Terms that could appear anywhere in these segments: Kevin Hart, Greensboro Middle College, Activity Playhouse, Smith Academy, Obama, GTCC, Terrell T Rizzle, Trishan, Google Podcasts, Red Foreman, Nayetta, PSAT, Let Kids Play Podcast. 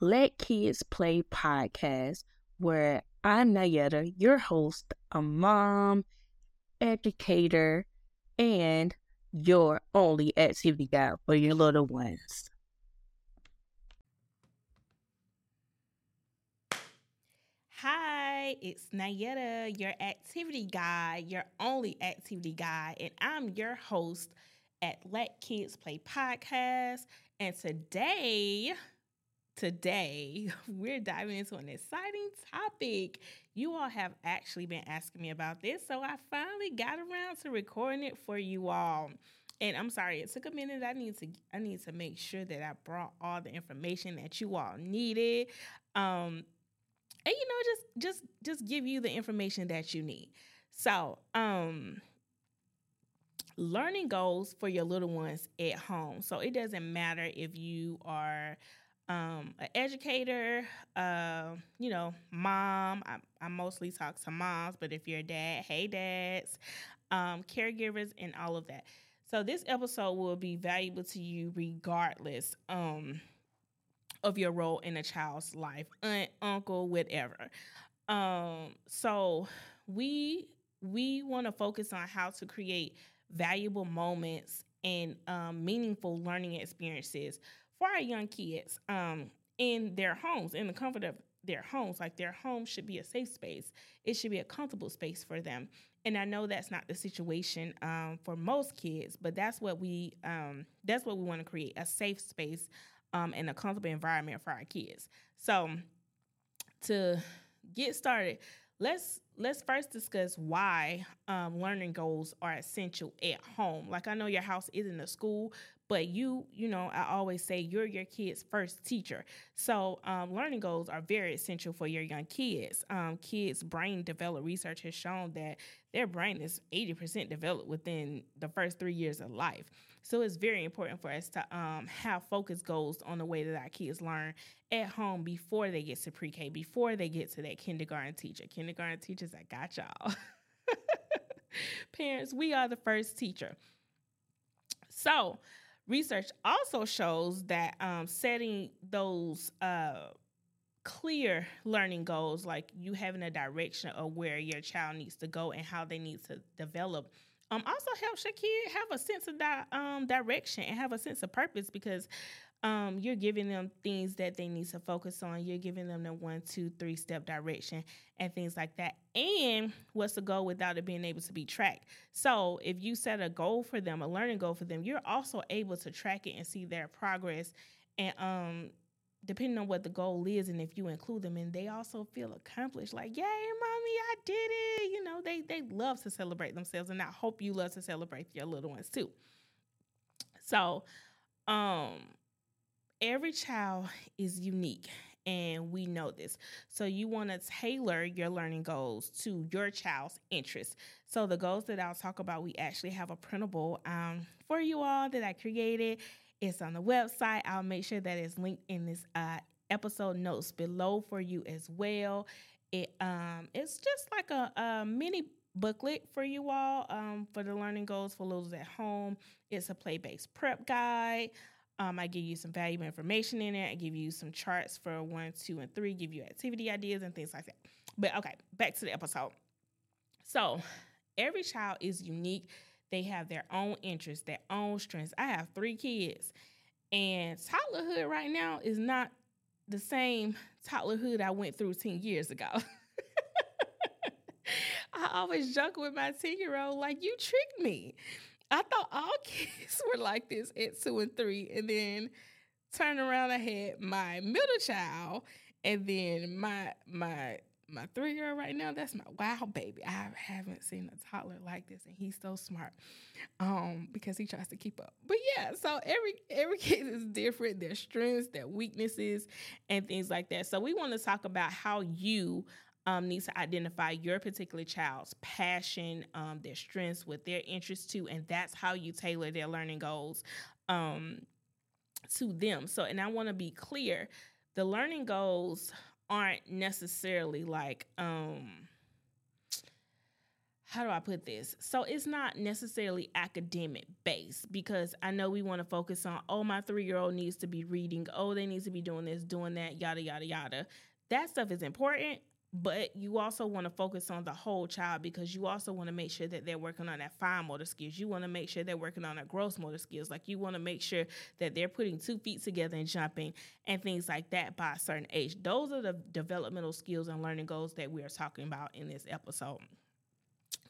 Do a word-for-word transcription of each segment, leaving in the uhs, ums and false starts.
Let Kids Play Podcast, where I'm Nayetta, your host, a mom, educator, and your only activity guide for your little ones. Hi, it's Nayetta, your activity guide, your only activity guide, and I'm your host at Let Kids Play Podcast. And today, today, we're diving into an exciting topic. You all have actually been asking me about this, so I finally got around to recording it for you all. And I'm sorry, it took a minute. I need to I need to make sure that I brought all the information that you all needed. Um, and, you know, just, just, just give you the information that you need. So, um... learning goals for your little ones at home. So it doesn't matter if you are um, an educator, uh, you know, mom. I, I mostly talk to moms, but if you're a dad, hey dads, um, caregivers, and all of that. So this episode will be valuable to you regardless um, of your role in a child's life, aunt, uncle, whatever. Um, so we we want to focus on how to create valuable moments and um, meaningful learning experiences for our young kids um, in their homes, in the comfort of their homes. Like, their home should be a safe space. It should be a comfortable space for them. And I know that's not the situation um, for most kids, but that's what we um, that's what we want to create, a safe space um, and a comfortable environment for our kids. So to get started, let's Let's first discuss why um, learning goals are essential at home. Like, I know your house isn't a school, but you, you know, I always say you're your kid's first teacher. So um, learning goals are very essential for your young kids. Um, kids' brain development research has shown that their brain is eighty percent developed within the first three years of life. So it's very important for us to um, have focus goals on the way that our kids learn at home before they get to pre-K, before they get to that kindergarten teacher. Kindergarten teachers, I got y'all. Parents, we are the first teacher. So research also shows that um, setting those uh, clear learning goals, like you having a direction of where your child needs to go and how they need to develop, Um, also helps your kid have a sense of di- um, direction and have a sense of purpose, because um, you're giving them things that they need to focus on. You're giving them the one, two, three step direction and things like that. And what's the goal without it being able to be tracked? So if you set a goal for them, a learning goal for them, you're also able to track it and see their progress. And um, depending on what the goal is, and if you include them, and they also feel accomplished, like, yay, mom. I did it. You know, they they love to celebrate themselves, and I hope you love to celebrate your little ones too. So um, every child is unique, and we know this. So you want to tailor your learning goals to your child's interests. So the goals that I'll talk about, we actually have a printable um, for you all that I created. It's on the website. I'll make sure that it's linked in this uh, episode notes below for you as well. It um it's just like a, a mini booklet for you all um for the learning goals for littles at home. It's a play-based prep guide. Um, I give you some valuable information in it. I give you some charts for one, two, and three. Give you activity ideas and things like that. But okay, back to the episode. So every child is unique. They have their own interests, their own strengths. I have three kids, and toddlerhood right now is not the same toddlerhood I went through ten years ago. I always joke with my ten-year-old, like, you tricked me. I thought all kids were like this at two and three, and then turn around, I had my middle child, and then my my my three-year-old right now. That's my wow baby. I haven't seen a toddler like this, and he's so smart um, because he tries to keep up. But yeah, so every every kid is different, their strengths, their weaknesses, and things like that. So we want to talk about how you um, need to identify your particular child's passion, um, their strengths, with their interests too, and that's how you tailor their learning goals um, to them. So, and I want to be clear, the learning goals aren't necessarily like um how do I put this? So it's not necessarily academic based, because I know we want to focus on, oh, my three-year-old needs to be reading. Oh, they need to be doing this, doing that, yada, yada, yada. That stuff is important, but you also want to focus on the whole child, because you also want to make sure that they're working on that fine motor skills. You want to make sure they're working on their gross motor skills. Like, you want to make sure that they're putting two feet together and jumping and things like that by a certain age. Those are the developmental skills and learning goals that we are talking about in this episode.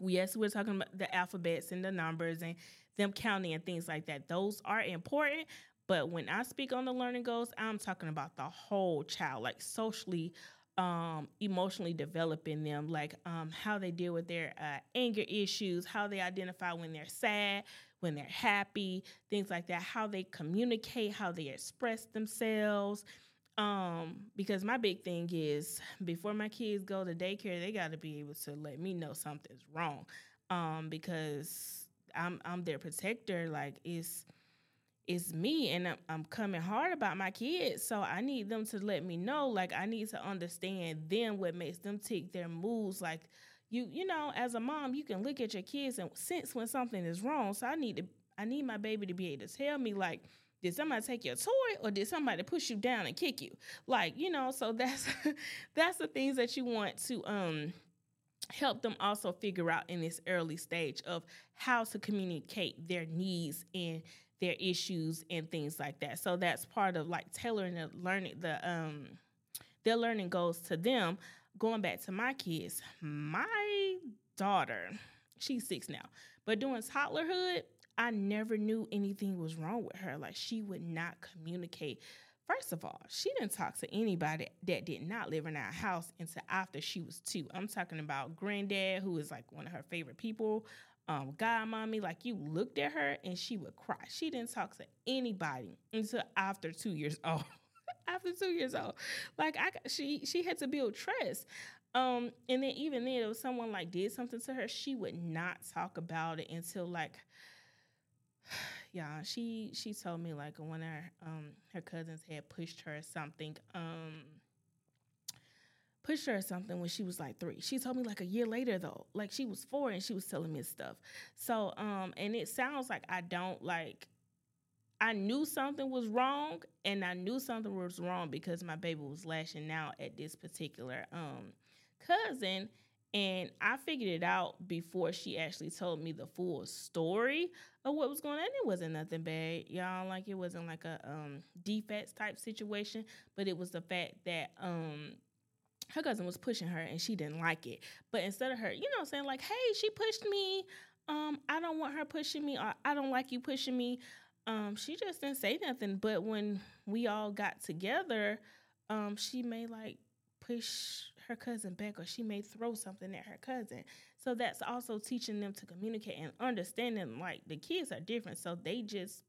Yes, we're talking about the alphabets and the numbers and them counting and things like that. Those are important, but when I speak on the learning goals, I'm talking about the whole child, like socially, um, emotionally developing them, like um, how they deal with their uh, anger issues, how they identify when they're sad, when they're happy, things like that, how they communicate, how they express themselves. Um, because my big thing is, before my kids go to daycare, they got to be able to let me know something's wrong. Um, because I'm, I'm their protector. Like, it's, it's me, and I'm, I'm coming hard about my kids. So I need them to let me know, like, I need to understand them, what makes them tick, their moves. Like, you, you know, as a mom, you can look at your kids and sense when something is wrong. So I need to, I need my baby to be able to tell me, like, did somebody take your toy, or did somebody push you down and kick you? Like, you know, so that's that's the things that you want to um, help them also figure out in this early stage of how to communicate their needs and their issues and things like that. So that's part of, like, tailoring the learning, the um, their learning goals to them. Going back to my kids, my daughter, she's six now, but during toddlerhood, I never knew anything was wrong with her. Like, she would not communicate. First of all, she didn't talk to anybody that did not live in our house until after she was two. I'm talking about granddad, who is, like, one of her favorite people, um, godmommy. Like, you looked at her, and she would cry. She didn't talk to anybody until after two years old. After two years old. Like, I, she, she had to build trust. Um, and then even then, if someone, like, did something to her, she would not talk about it until, like, yeah, she she told me, like, when her um her cousins had pushed her or something, um pushed her or something when she was like three. She told me, like, a year later though, like, she was four and she was telling me stuff. So um and it sounds like I don't like I knew something was wrong, and I knew something was wrong because my baby was lashing out at this particular um cousin, and I figured it out before she actually told me the full story of what was going on. It wasn't nothing bad, y'all. Like, it wasn't like a um, defects type situation, but it was the fact that um, her cousin was pushing her and she didn't like it. But instead of her, you know, saying, like, hey, she pushed me. Um, I don't want her pushing me, or I don't like you pushing me. Um, she just didn't say nothing. But when we all got together, um, she made, like, push her cousin back, or she may throw something at her cousin. So that's also teaching them to communicate and understanding, like, the kids are different. So they just,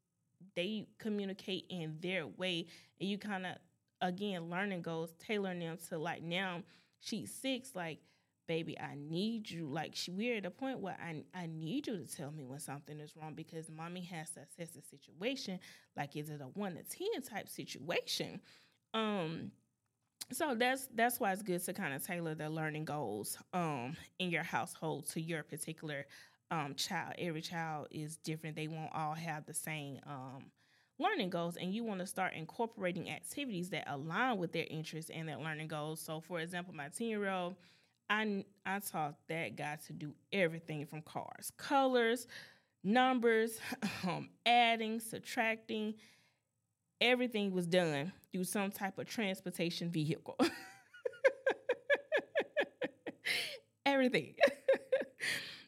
they communicate in their way. And you kind of, again, learning goals, tailoring them to, like, now she's six, like, baby, I need you. Like, she, we're at a point where I, I need you to tell me when something is wrong, because mommy has to assess the situation. Like, is it a one to ten type situation? Um, So that's that's why it's good to kind of tailor the learning goals um, in your household to your particular um, child. Every child is different. They won't all have the same um, learning goals, and you want to start incorporating activities that align with their interests and their learning goals. So, for example, my ten-year-old, I, I taught that guy to do everything from cars, colors, numbers, um, adding, subtracting. Everything was done through some type of transportation vehicle. Everything.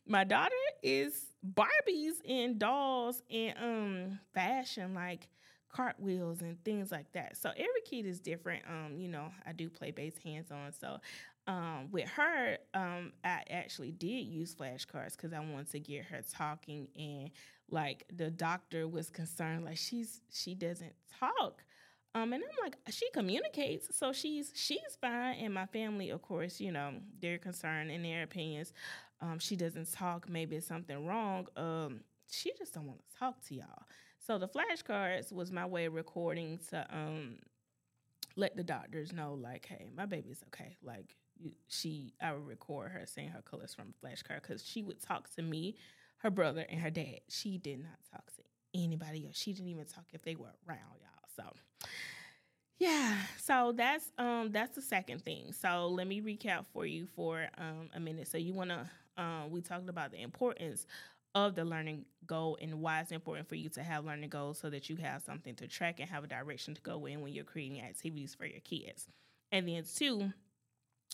My daughter is Barbies and dolls and um fashion, like cartwheels and things like that. So every kid is different. Um, you know, I do play-based hands-on. So um, with her, um, I actually did use flashcards because I wanted to get her talking, and like the doctor was concerned, like she's she doesn't talk. Um, and I'm like, she communicates, so she's she's fine. And my family, of course, you know, their concern and their opinions. Um, she doesn't talk. Maybe it's something wrong. Um, she just don't want to talk to y'all. So the flashcards was my way of recording to um, let the doctors know, like, hey, my baby's okay. Like, she I would record her saying her colors from a flashcard because she would talk to me, her brother, and her dad. She did not talk to anybody else. She didn't even talk if they were around, y'all. So, yeah. So that's um that's the second thing. So let me recap for you for um a minute. So you want to um we talked about the importance of the learning goal and why it's important for you to have learning goals so that you have something to track and have a direction to go in when you're creating activities for your kids. And then two,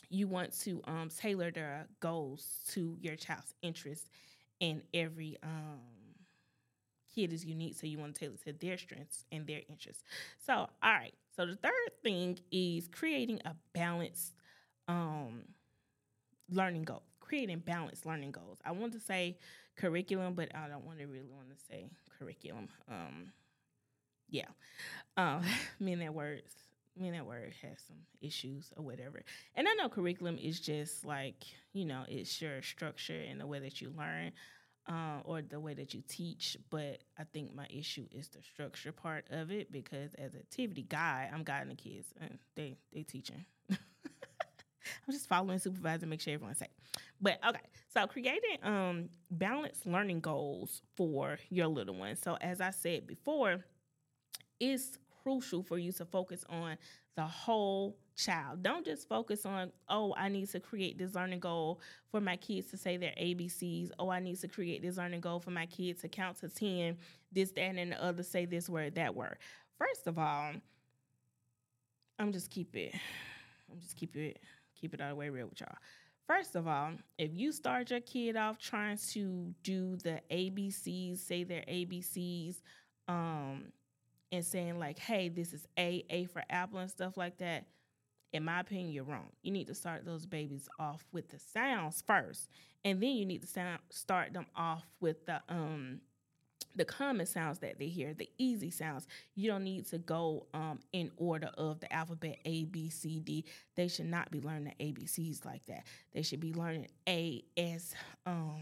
you want to um, tailor the goals to your child's interests, and every um, kid is unique, so you want to tailor to their strengths and their interests. So, all right. So the third thing is creating a balanced um, learning goal. Creating balanced learning goals. I want to say curriculum, but I don't want to really want to say curriculum. Um, yeah. Um, me and that word, me and that word has some issues or whatever. And I know curriculum is just like, you know, it's your structure and the way that you learn uh, or the way that you teach. But I think my issue is the structure part of it, because as an activity guide, I'm guiding the kids and they, they teaching. I'm just following, supervising, make sure everyone's safe. But, okay, so creating um, balanced learning goals for your little ones. So, as I said before, it's crucial for you to focus on the whole child. Don't just focus on, oh, I need to create this learning goal for my kids to say their A B Cs. Oh, I need to create this learning goal for my kids to count to ten, this, that, and the other, say this word, that word. First of all, I'm just keep it. I'm just keep it. Keep it all the way real with y'all. First of all, if you start your kid off trying to do the A B Cs, say their A B Cs, um, and saying like, hey, this is A, A for apple and stuff like that, in my opinion, you're wrong. You need to start those babies off with the sounds first, and then you need to sound, start them off with the um, the common sounds that they hear, the easy sounds. You don't need to go um, in order of the alphabet A, B, C, D. They should not be learning the A B Cs like that. They should be learning A, S, um,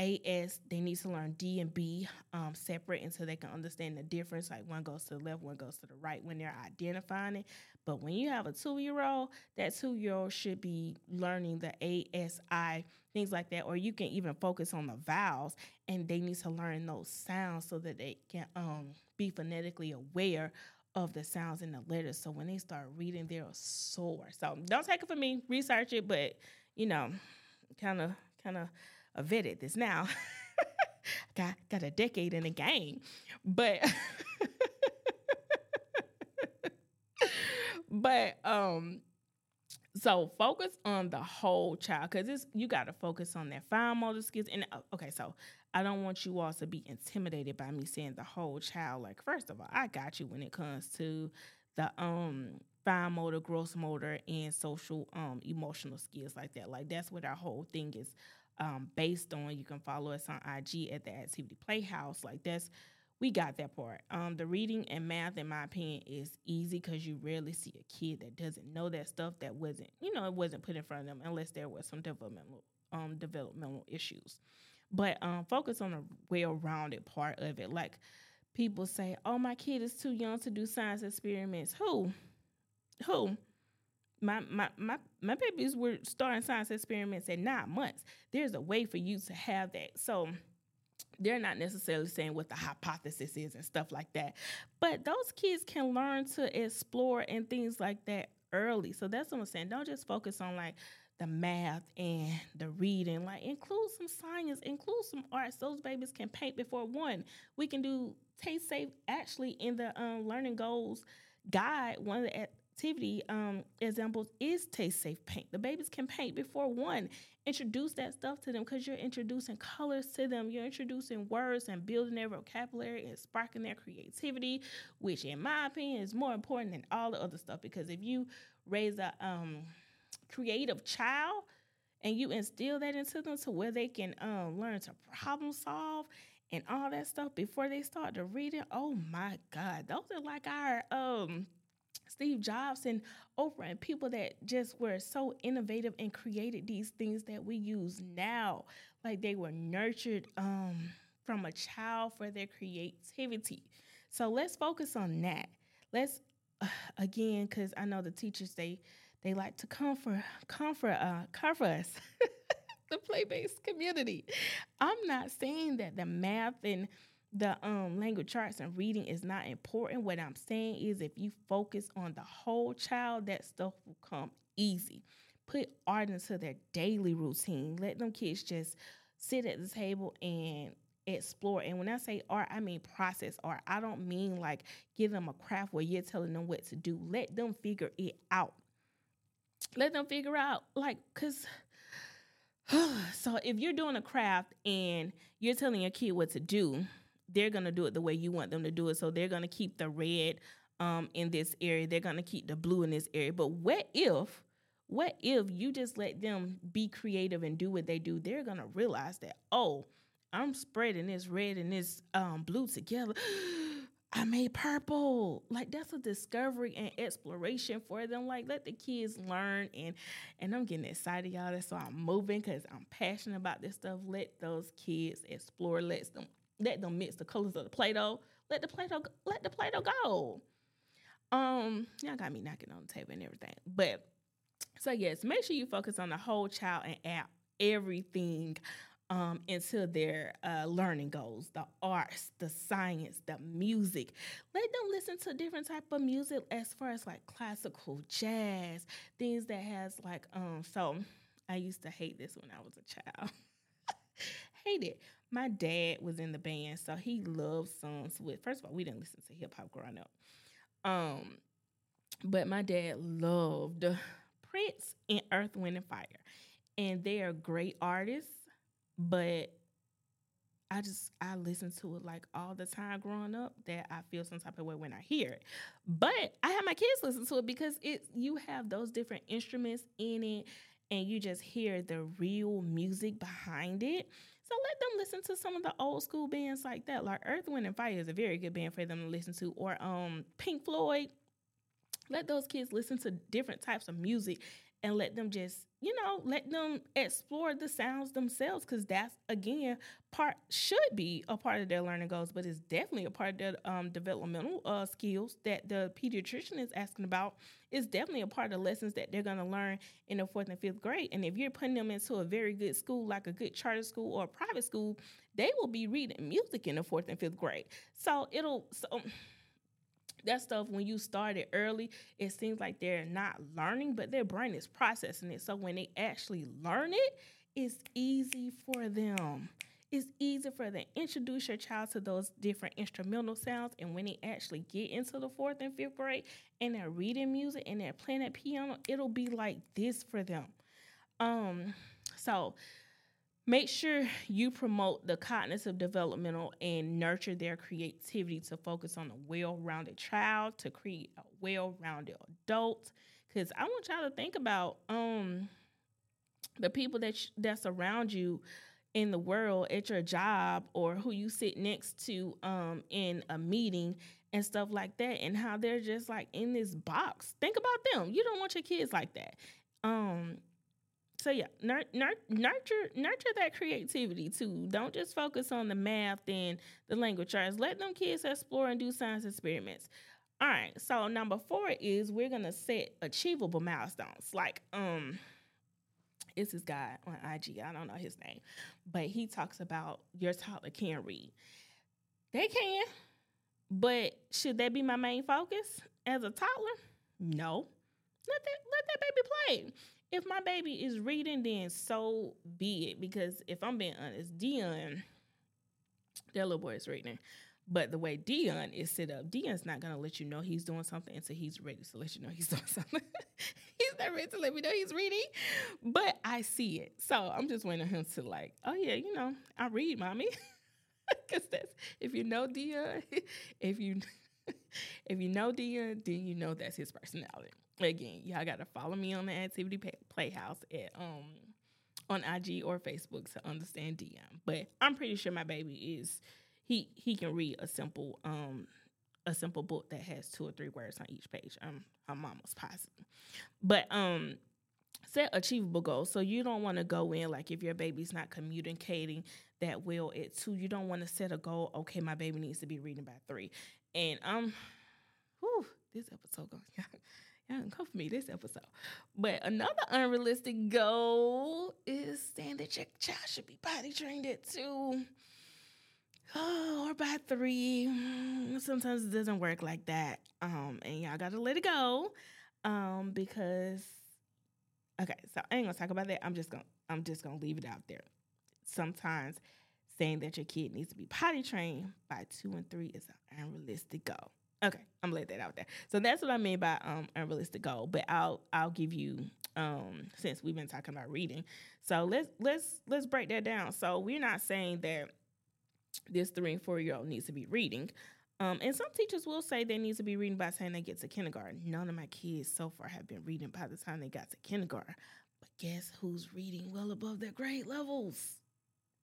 A, S. They need to learn D and B um, separate, and so they can understand the difference. Like one goes to the left, one goes to the right when they're identifying it. But when you have a two-year-old, that two-year-old should be learning the A, S, I, things like that. Or you can even focus on the vowels, and they need to learn those sounds so that they can um, be phonetically aware of the sounds in the letters. So when they start reading, they're sore. So don't take it from me. Research it, but, you know, kind of kind of vetted this now. got, got a decade in the game. But... But um, so focus on the whole child, because it's you got to focus on their fine motor skills. And okay, so I don't want you all to be intimidated by me saying the whole child. Like, first of all, I got you when it comes to the um fine motor, gross motor, and social um emotional skills like that. Like that's what our whole thing is um based on. You can follow us on I G at the Activity Playhouse. Like that's. We got that part. Um, the reading and math, in my opinion, is easy because you rarely see a kid that doesn't know that stuff that wasn't, you know, it wasn't put in front of them unless there was some developmental um, developmental issues. But um, focus on the well-rounded part of it. Like people say, oh, my kid is too young to do science experiments. Who? Who? My my my my babies were starting science experiments at nine months. There's a way for you to have that. So... They're not necessarily saying what the hypothesis is and stuff like that. But those kids can learn to explore and things like that early. So that's what I'm saying. Don't just focus on, like, the math and the reading. Like, include some science. Include some arts. Those babies can paint before one. We can do Taste Safe actually in the um, Learning Goals Guide. One of the activity um, examples is Taste Safe paint. The babies can paint before one. Introduce that stuff to them, because you're introducing colors to them. You're introducing words and building their vocabulary and sparking their creativity, which in my opinion is more important than all the other stuff, because if you raise a um, creative child and you instill that into them to where they can um, learn to problem solve and all that stuff before they start to read it, oh my God, those are like our... um. Steve Jobs and Oprah and people that just were so innovative and created these things that we use now. Like they were nurtured um, from a child for their creativity. So let's focus on that. Let's, uh, again, because I know the teachers, they They like to comfort, comfort, uh, comfort us, the play-based community. I'm not saying that the math and the um, language arts and reading is not important. What I'm saying is if you focus on the whole child, that stuff will come easy. Put art into their daily routine. Let them kids just sit at the table and explore. And when I say art, I mean process art. I don't mean like give them a craft where you're telling them what to do. Let them figure it out. Let them figure out, like, because, so if you're doing a craft and you're telling your kid what to do, they're going to do it the way you want them to do it. So they're going to keep the red um, in this area. They're going to keep the blue in this area. But what if, what if you just let them be creative and do what they do? They're going to realize that, oh, I'm spreading this red and this um, blue together. I made purple. Like, that's a discovery and exploration for them. Like, let the kids learn. And and I'm getting excited, y'all. That's why I'm moving, because I'm passionate about this stuff. Let those kids explore. Let them let them mix the colors of the Play-Doh. Let the Play-Doh let the Play-Doh go. Um, y'all got me knocking on the table and everything. But so yes, make sure you focus on the whole child and add everything Um, into their uh, learning goals, the arts, the science, the music. Let them listen to different type of music as far as like classical, jazz, things that has like, um. so I used to hate this when I was a child. Hate it. My dad was in the band, so he loved songs with, first of all, we didn't listen to hip hop growing up. Um, but my dad loved Prince and Earth, Wind and Fire. And they are great artists. But I just, I listen to it like all the time growing up that I feel some type of way when I hear it. But I have my kids listen to it because it, you have those different instruments in it and you just hear the real music behind it. So let them listen to some of the old school bands like that. Like Earth, Wind and Fire is a very good band for them to listen to, or um, Pink Floyd. Let those kids listen to different types of music and let them just, you know, let them explore the sounds themselves, because that's, again, part should be a part of their learning goals, but it's definitely a part of their um, developmental uh, skills that the pediatrician is asking about. It's definitely a part of the lessons that they're going to learn in the fourth and fifth grade. And if you're putting them into a very good school, like a good charter school or a private school, they will be reading music in the fourth and fifth grade. So it'll... so. That stuff, when you start it early, it seems like they're not learning, but their brain is processing it. So when they actually learn it, it's easy for them. It's easy for them. Introduce your child to those different instrumental sounds, and when they actually get into the fourth and fifth grade and they're reading music and they're playing that piano, it'll be like this for them. Um, so... Make sure you promote the cognitive developmental and nurture their creativity to focus on a well-rounded child, to create a well-rounded adult. Because I want y'all to think about um, the people that sh- that's around you in the world, at your job, or who you sit next to um, in a meeting and stuff like that, and how they're just like in this box. Think about them. You don't want your kids like that. Um So yeah, nur- nur- nurture nurture that creativity too. Don't just focus on the math and the language arts. Let them kids explore and do science experiments. All right. So number four is we're gonna set achievable milestones. Like um, it's this guy on I G. I don't know his name, but he talks about your toddler can read. They can, but should that be my main focus as a toddler? No. Let that let that baby play. If my baby is reading, then so be it. Because if I'm being honest, Dion, that little boy is reading. But the way Dion is set up, Dion's not going to let you know he's doing something until he's ready to let you know he's doing something. He's not ready to let me know he's reading. But I see it. So I'm just waiting on him to like, oh, yeah, you know, I read, mommy. Because that's, if you know Dion, if you... If you know Dion, then you know that's his personality. Again, y'all got to follow me on the Activity Playhouse at, um, on I G or Facebook to understand Dion. But I'm pretty sure my baby is, he he can read a simple um a simple book that has two or three words on each page. Um, I'm almost positive. But um, set achievable goals. So you don't want to go in, like if your baby's not communicating that well at two, you don't want to set a goal, okay, my baby needs to be reading by three. And um, whew, this episode going, y'all, Y'all can come for me this episode. But another unrealistic goal is saying that your child should be potty trained at two oh, or by three. Sometimes it doesn't work like that. Um, and y'all got to let it go um, because, okay, so I ain't going to talk about that. I'm just going to I'm just going to leave it out there. Sometimes saying that your kid needs to be potty trained by two and three is an unrealistic goal. Okay, I'm gonna let that out there. So that's what I mean by um, unrealistic goal. But I'll I'll give you um, since we've been talking about reading. So let's let's let's break that down. So we're not saying that this three and four year old needs to be reading. Um, and some teachers will say they need to be reading by the time they get to kindergarten. None of my kids so far have been reading by the time they got to kindergarten. But guess who's reading well above their grade levels?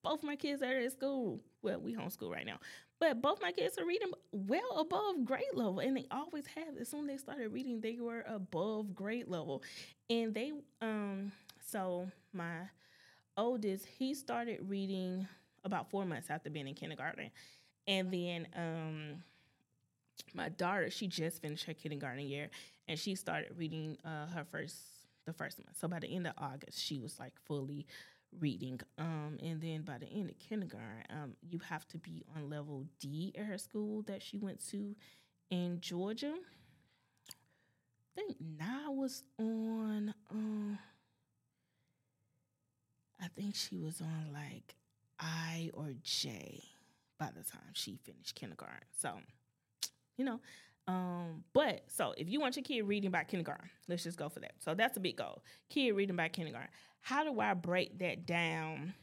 Both my kids are at school. Well, we homeschool right now. But both my kids are reading well above grade level, and they always have. As soon as they started reading, they were above grade level. And they, um, so my oldest, he started reading about four months after being in kindergarten. And then um, my daughter, she just finished her kindergarten year, and she started reading uh, her first, the first month. So by the end of August, she was like fully reading. Um, and then by the end of kindergarten, um, you have to be on level D at her school that she went to in Georgia. I think Nia was on, um, I think she was on like I or J by the time she finished kindergarten. So, you know, um, but so if you want your kid reading by kindergarten, let's just go for that. So that's a big goal. Kid reading by kindergarten. How do I break that down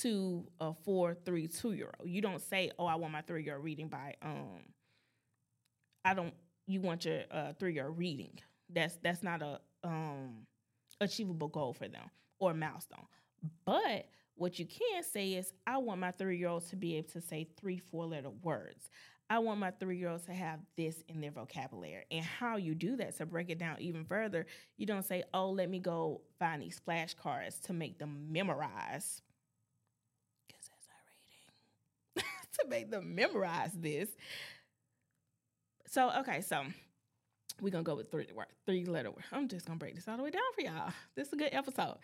to a four, three, two-year-old? You don't say, oh, I want my three-year-old reading by, um, I don't, you want your uh, three-year-old reading. That's that's not a um, achievable goal for them or a milestone. But what you can say is, I want my three-year-old to be able to say three, four-letter words. I want my three-year-olds to have this in their vocabulary. And how you do that, to break it down even further, you don't say, oh, let me go find these flashcards to make them memorize. Because that's our reading. To make them memorize this. So, okay, so we're going to go with three word, three-letter word. I'm just going to break this all the way down for y'all. This is a good episode.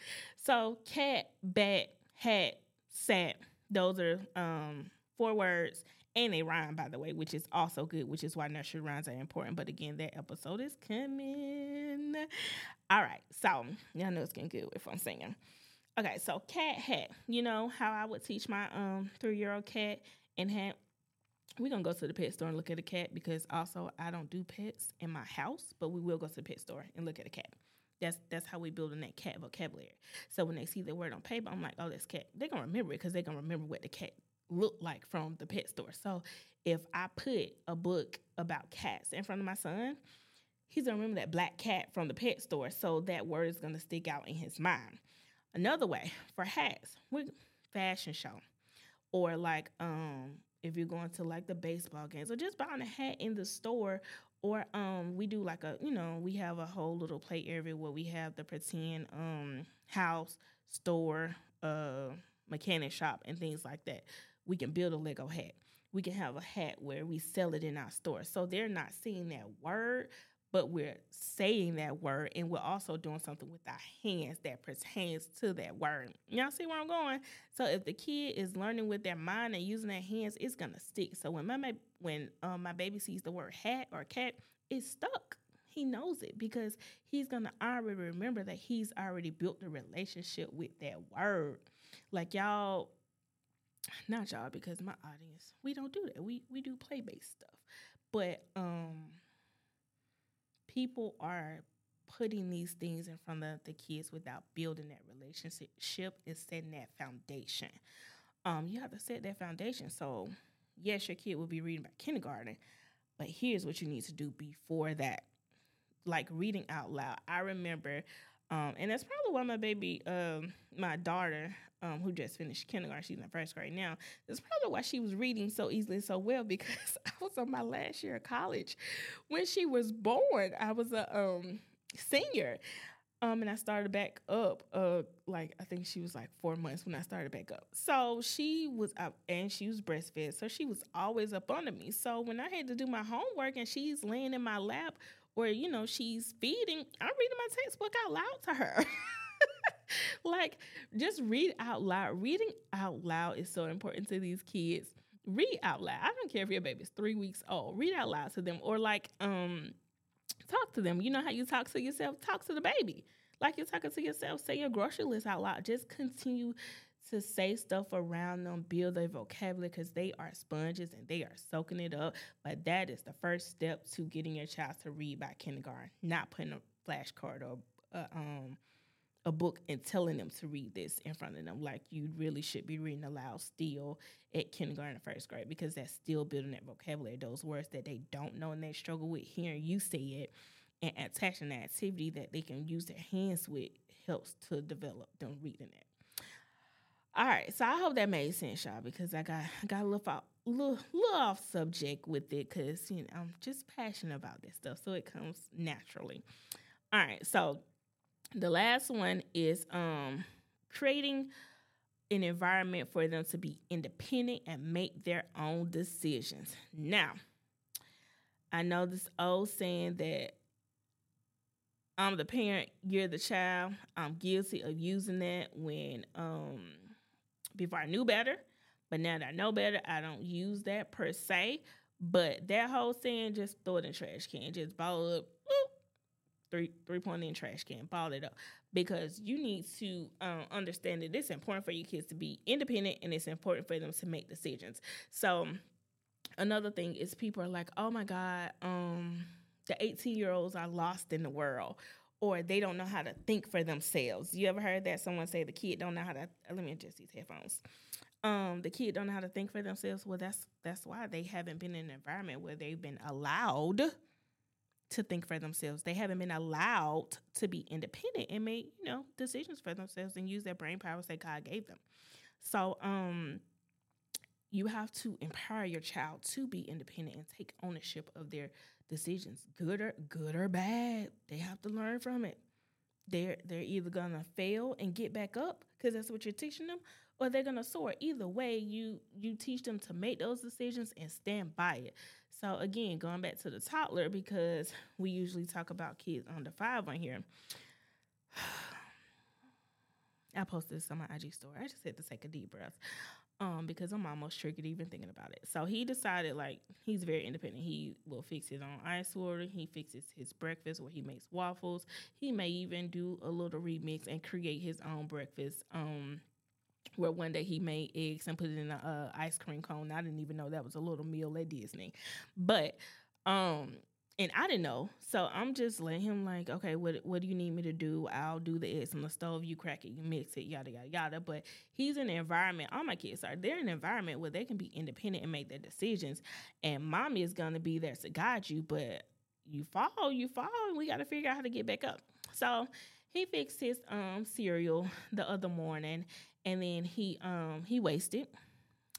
So, cat, bat, hat, sat. Those are um, four words. And they rhyme, by the way, which is also good, which is why nursery rhymes are important. But again, that episode is coming. All right. So y'all know it's getting good if I'm singing. Okay. So cat, hat. You know how I would teach my um three-year-old cat and hat? We're going to go to the pet store and look at a cat because also I don't do pets in my house, but we will go to the pet store and look at a cat. That's that's how we build in that cat vocabulary. So when they see the word on paper, I'm like, oh, that's cat. They're going to remember it because they're going to remember what the cat look like from the pet store. So if I put a book about cats in front of my son, he's going to remember that black cat from the pet store. So that word is going to stick out in his mind. Another way for hats, we fashion show or like um if you're going to like the baseball games or just buying a hat in the store or um we do like a, you know, we have a whole little play area where we have the pretend um house, store, uh mechanic shop and things like that. We can build a Lego hat. We can have a hat where we sell it in our store. So they're not seeing that word, but we're saying that word, and we're also doing something with our hands that pertains to that word. Y'all see where I'm going? So if the kid is learning with their mind and using their hands, it's going to stick. So when my when um, my baby sees the word hat or cat, it's stuck. He knows it because he's going to already remember that he's already built a relationship with that word. Like y'all, not y'all, because my audience, we don't do that. We we do play-based stuff. But um, people are putting these things in front of the kids without building that relationship and setting that foundation. Um, you have to set that foundation. So, yes, your kid will be reading by kindergarten, but here's what you need to do before that. Like reading out loud. I remember, um, and that's probably why my baby, um, my daughter, um, who just finished kindergarten, she's in the first grade now, that's probably why she was reading so easily, so well, because I was on my last year of college. When she was born, I was a um, senior, um, and I started back up, uh, like I think she was like four months when I started back up. So she was up, and she was breastfed, so she was always up under me. So when I had to do my homework and she's laying in my lap, or, you know, she's feeding, I'm reading my textbook out loud to her. Like, just read out loud. Reading out loud is so important to these kids. Read out loud. I don't care if your baby's three weeks old. Read out loud to them, or like um, talk to them. You know how you talk to yourself? Talk to the baby. Like you're talking to yourself. Say your grocery list out loud. Just continue to say stuff around them, build their vocabulary, because they are sponges and they are soaking it up. But that is the first step to getting your child to read by kindergarten, not putting a flashcard or a, um, a book and telling them to read this in front of them. Like, you really should be reading aloud still at kindergarten and first grade, because that's still building that vocabulary, those words that they don't know and they struggle with hearing you say it, and attaching the activity that they can use their hands with helps to develop them reading it. All right, so I hope that made sense, y'all, because I got got a little off, little, little off subject with it, because, you know, I'm just passionate about this stuff, so it comes naturally. All right, so the last one is um, creating an environment for them to be independent and make their own decisions. Now, I know this old saying that I'm the parent, you're the child. I'm guilty of using that when... Um, before I knew better, but now that I know better, I don't use that per se. But that whole saying, just throw it in trash can, just ball it up, whoop, three three point in trash can, ball it up, because you need to um, understand that it's important for your kids to be independent and it's important for them to make decisions. So another thing is, people are like, oh my God, um, the eighteen year olds are lost in the world, or they don't know how to think for themselves. You ever heard that? Someone say the kid don't know how to, let me adjust these headphones. Um, the kid don't know how to think for themselves. Well, that's that's why they haven't been in an environment where they've been allowed to think for themselves. They haven't been allowed to be independent and make, you know, decisions for themselves and use their brain powers that God gave them. So um, you have to empower your child to be independent and take ownership of their decisions, good or good or bad. They have to learn from it. They're they're either gonna fail and get back up, because that's what you're teaching them, or they're gonna soar. Either way, you you teach them to make those decisions and stand by it. So again, going back to the toddler, because we usually talk about kids under five on here. I posted this on my I G story. I just had to take a deep breath. Um, because I'm almost triggered even thinking about it. So he decided, like, he's very independent. He will fix his own ice water. He fixes his breakfast, where he makes waffles. He may even do a little remix and create his own breakfast, um, where one day he made eggs and put it in an uh, ice cream cone. I didn't even know that was a little meal at Disney. But, um, and I didn't know. So I'm just letting him, like, okay, what what do you need me to do? I'll do the eggs on the stove. You crack it, you mix it, yada, yada, yada. But he's in an environment, all my kids are, they're in an environment where they can be independent and make their decisions. And mommy is going to be there to guide you. But you fall, you fall, and we got to figure out how to get back up. So he fixed his um cereal the other morning. And then he um he wasted.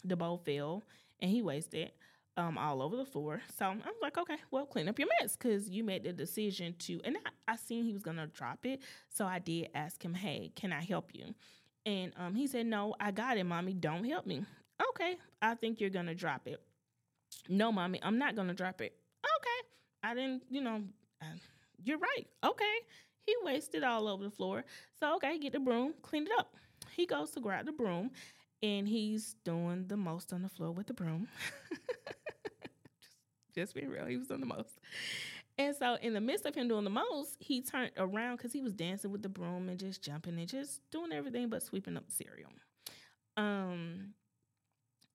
The bowl fell, and he wasted Um, all over the floor. So I'm like, okay, well, clean up your mess, because you made the decision to, and I, I seen he was going to drop it. So I did ask him, hey, can I help you? And um, he said, no, I got it, mommy. Don't help me. Okay. I think you're going to drop it. No, mommy, I'm not going to drop it. Okay. I didn't, you know, I, you're right. Okay. He wasted all over the floor. So, okay, get the broom, clean it up. He goes to grab the broom, and he's doing the most on the floor with the broom. Just being real, he was doing the most. And so in the midst of him doing the most, he turned around, because he was dancing with the broom and just jumping and just doing everything but sweeping up cereal. Um,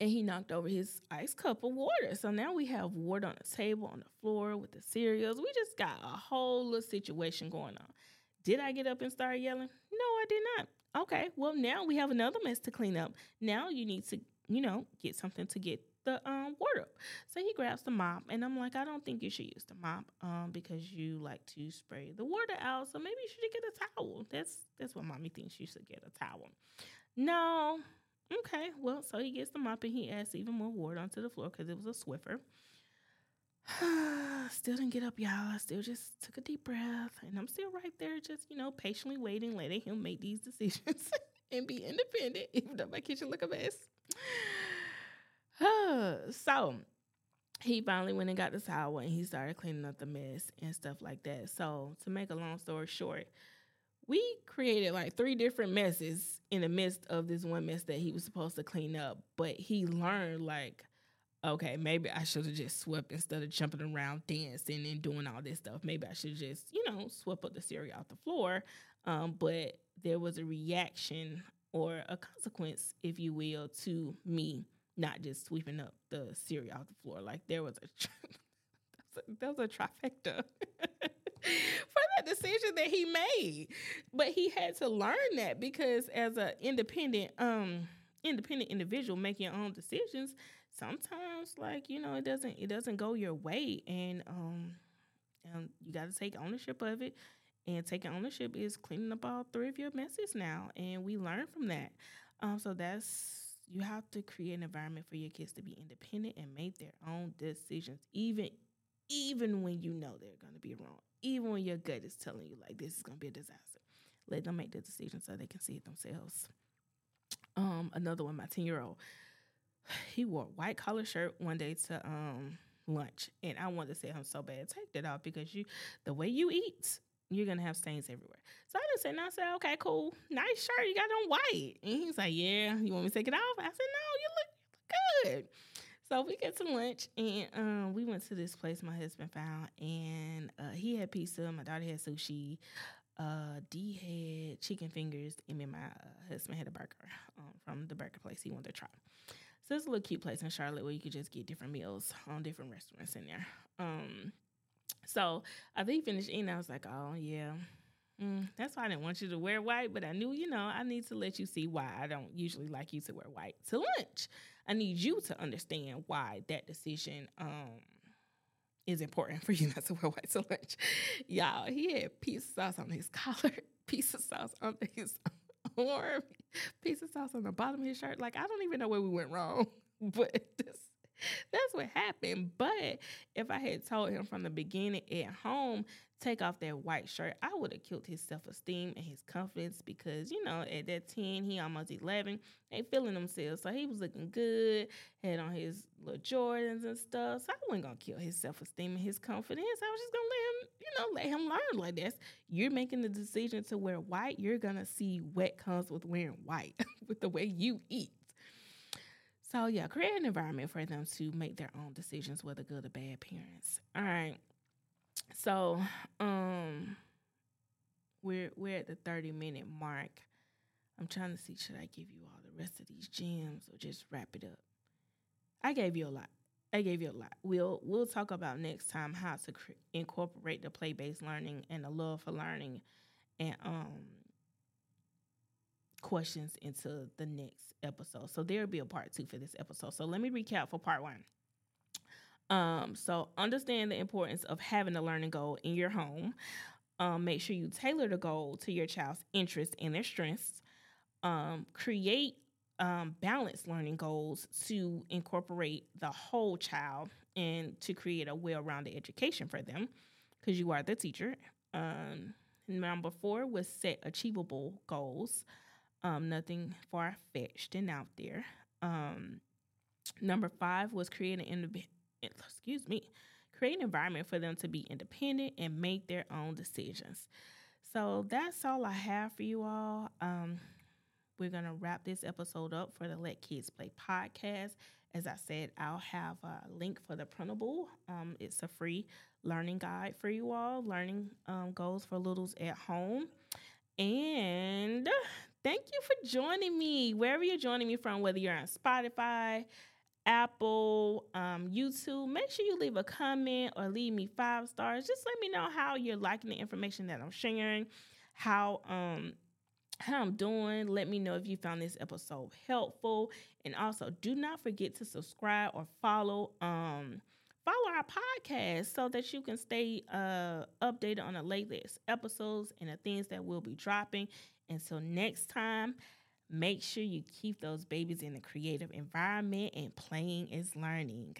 and he knocked over his ice cup of water. So now we have water on the table, on the floor with the cereals. We just got a whole little situation going on. Did I get up and start yelling? No, I did not. Okay, well, now we have another mess to clean up. Now you need to, you know, get something to get the um, water up. So he grabs the mop, and I'm like, I don't think you should use the mop um, because you like to spray the water out, so maybe you should get a towel. That's that's what mommy thinks, you should get a towel. No. Okay, well, so he gets the mop, and he adds even more water onto the floor because it was a Swiffer. Still didn't get up, y'all. I still just took a deep breath, and I'm still right there just, you know, patiently waiting, letting him make these decisions and be independent, even though my kitchen look a mess. So he finally went and got the towel and he started cleaning up the mess and stuff like that. So to make a long story short, we created like three different messes in the midst of this one mess that he was supposed to clean up. But he learned, like, okay, maybe I should have just swept instead of jumping around, dancing and doing all this stuff. Maybe I should just, you know, swept up the cereal off the floor. Um, but there was a reaction or a consequence, if you will, to me not just sweeping up the cereal off the floor. Like, there was a, tri- there was a, there was a trifecta for that decision that he made. But he had to learn that, because as an independent, um, independent individual making your own decisions, sometimes, like, you know, it doesn't, it doesn't go your way. And, um, and you got to take ownership of it. And taking ownership is cleaning up all three of your messes now. And we learn from that. Um, so that's, you have to create an environment for your kids to be independent and make their own decisions, even even when you know they're going to be wrong, even when your gut is telling you, like, this is going to be a disaster. Let them make the decision so they can see it themselves. Um, another one, my ten-year-old, he wore a white-collar shirt one day to um, lunch, and I wanted to say I'm so bad, take that off, because you, the way you eat, you're going to have stains everywhere. So I just said, I said, okay, cool. Nice shirt. You got on white. And he's like, yeah, you want me to take it off? I said, no, you look, you look good. So we get to lunch, and um, we went to this place my husband found, and uh, he had pizza. My daughter had sushi. Uh, D had chicken fingers. And me and my uh, husband had a burger um, from the burger place he wanted to try. So it's a little cute place in Charlotte where you could just get different meals on different restaurants in there. Um So after he finished eating, I was like, oh, yeah, mm, that's why I didn't want you to wear white. But I knew, you know, I need to let you see why I don't usually like you to wear white to lunch. I need you to understand why that decision um, is important for you not to wear white to lunch. Y'all, he had pizza sauce on his collar, pizza sauce on his arm, pizza sauce on the bottom of his shirt. Like, I don't even know where we went wrong, but this. That's what happened. But if I had told him from the beginning at home, take off that white shirt, I would have killed his self-esteem and his confidence, because, you know, at that ten, he almost eleven, they feeling themselves. So he was looking good, had on his little Jordans and stuff. So I wasn't going to kill his self-esteem and his confidence. I was just going to let him, you know, let him learn, like, that's, you're making the decision to wear white. You're going to see what comes with wearing white with the way you eat. So, yeah, create an environment for them to make their own decisions, whether good or bad parents. All right. So, um, we're we're at the thirty-minute mark. I'm trying to see, should I give you all the rest of these gems or just wrap it up? I gave you a lot. I gave you a lot. We'll we'll talk about next time how to cr- incorporate the play-based learning and the love for learning and um. questions into the next episode. So there'll be a part two for this episode. So let me recap for part one. Um, so understand the importance of having a learning goal in your home. Um, make sure you tailor the goal to your child's interests and their strengths. Um, create um, balanced learning goals to incorporate the whole child and to create a well-rounded education for them, because you are the teacher. Um, number four was set achievable goals. Um, nothing far-fetched and out there. Um, number five was create an independent, excuse me, create an environment for them to be independent and make their own decisions. So that's all I have for you all. Um, we're going to wrap this episode up for the Let Kids Play podcast. As I said, I'll have a link for the printable. Um, it's a free learning guide for you all, learning um, goals for littles at home. And thank you for joining me, wherever you're joining me from, whether you're on Spotify, Apple, um, YouTube. Make sure you leave a comment or leave me five stars. Just let me know how you're liking the information that I'm sharing, how um, how I'm doing. Let me know if you found this episode helpful. And also, do not forget to subscribe or follow um Follow our podcast so that you can stay uh, updated on the latest episodes and the things that we'll be dropping. Until next time, make sure you keep those babies in a creative environment, and playing is learning.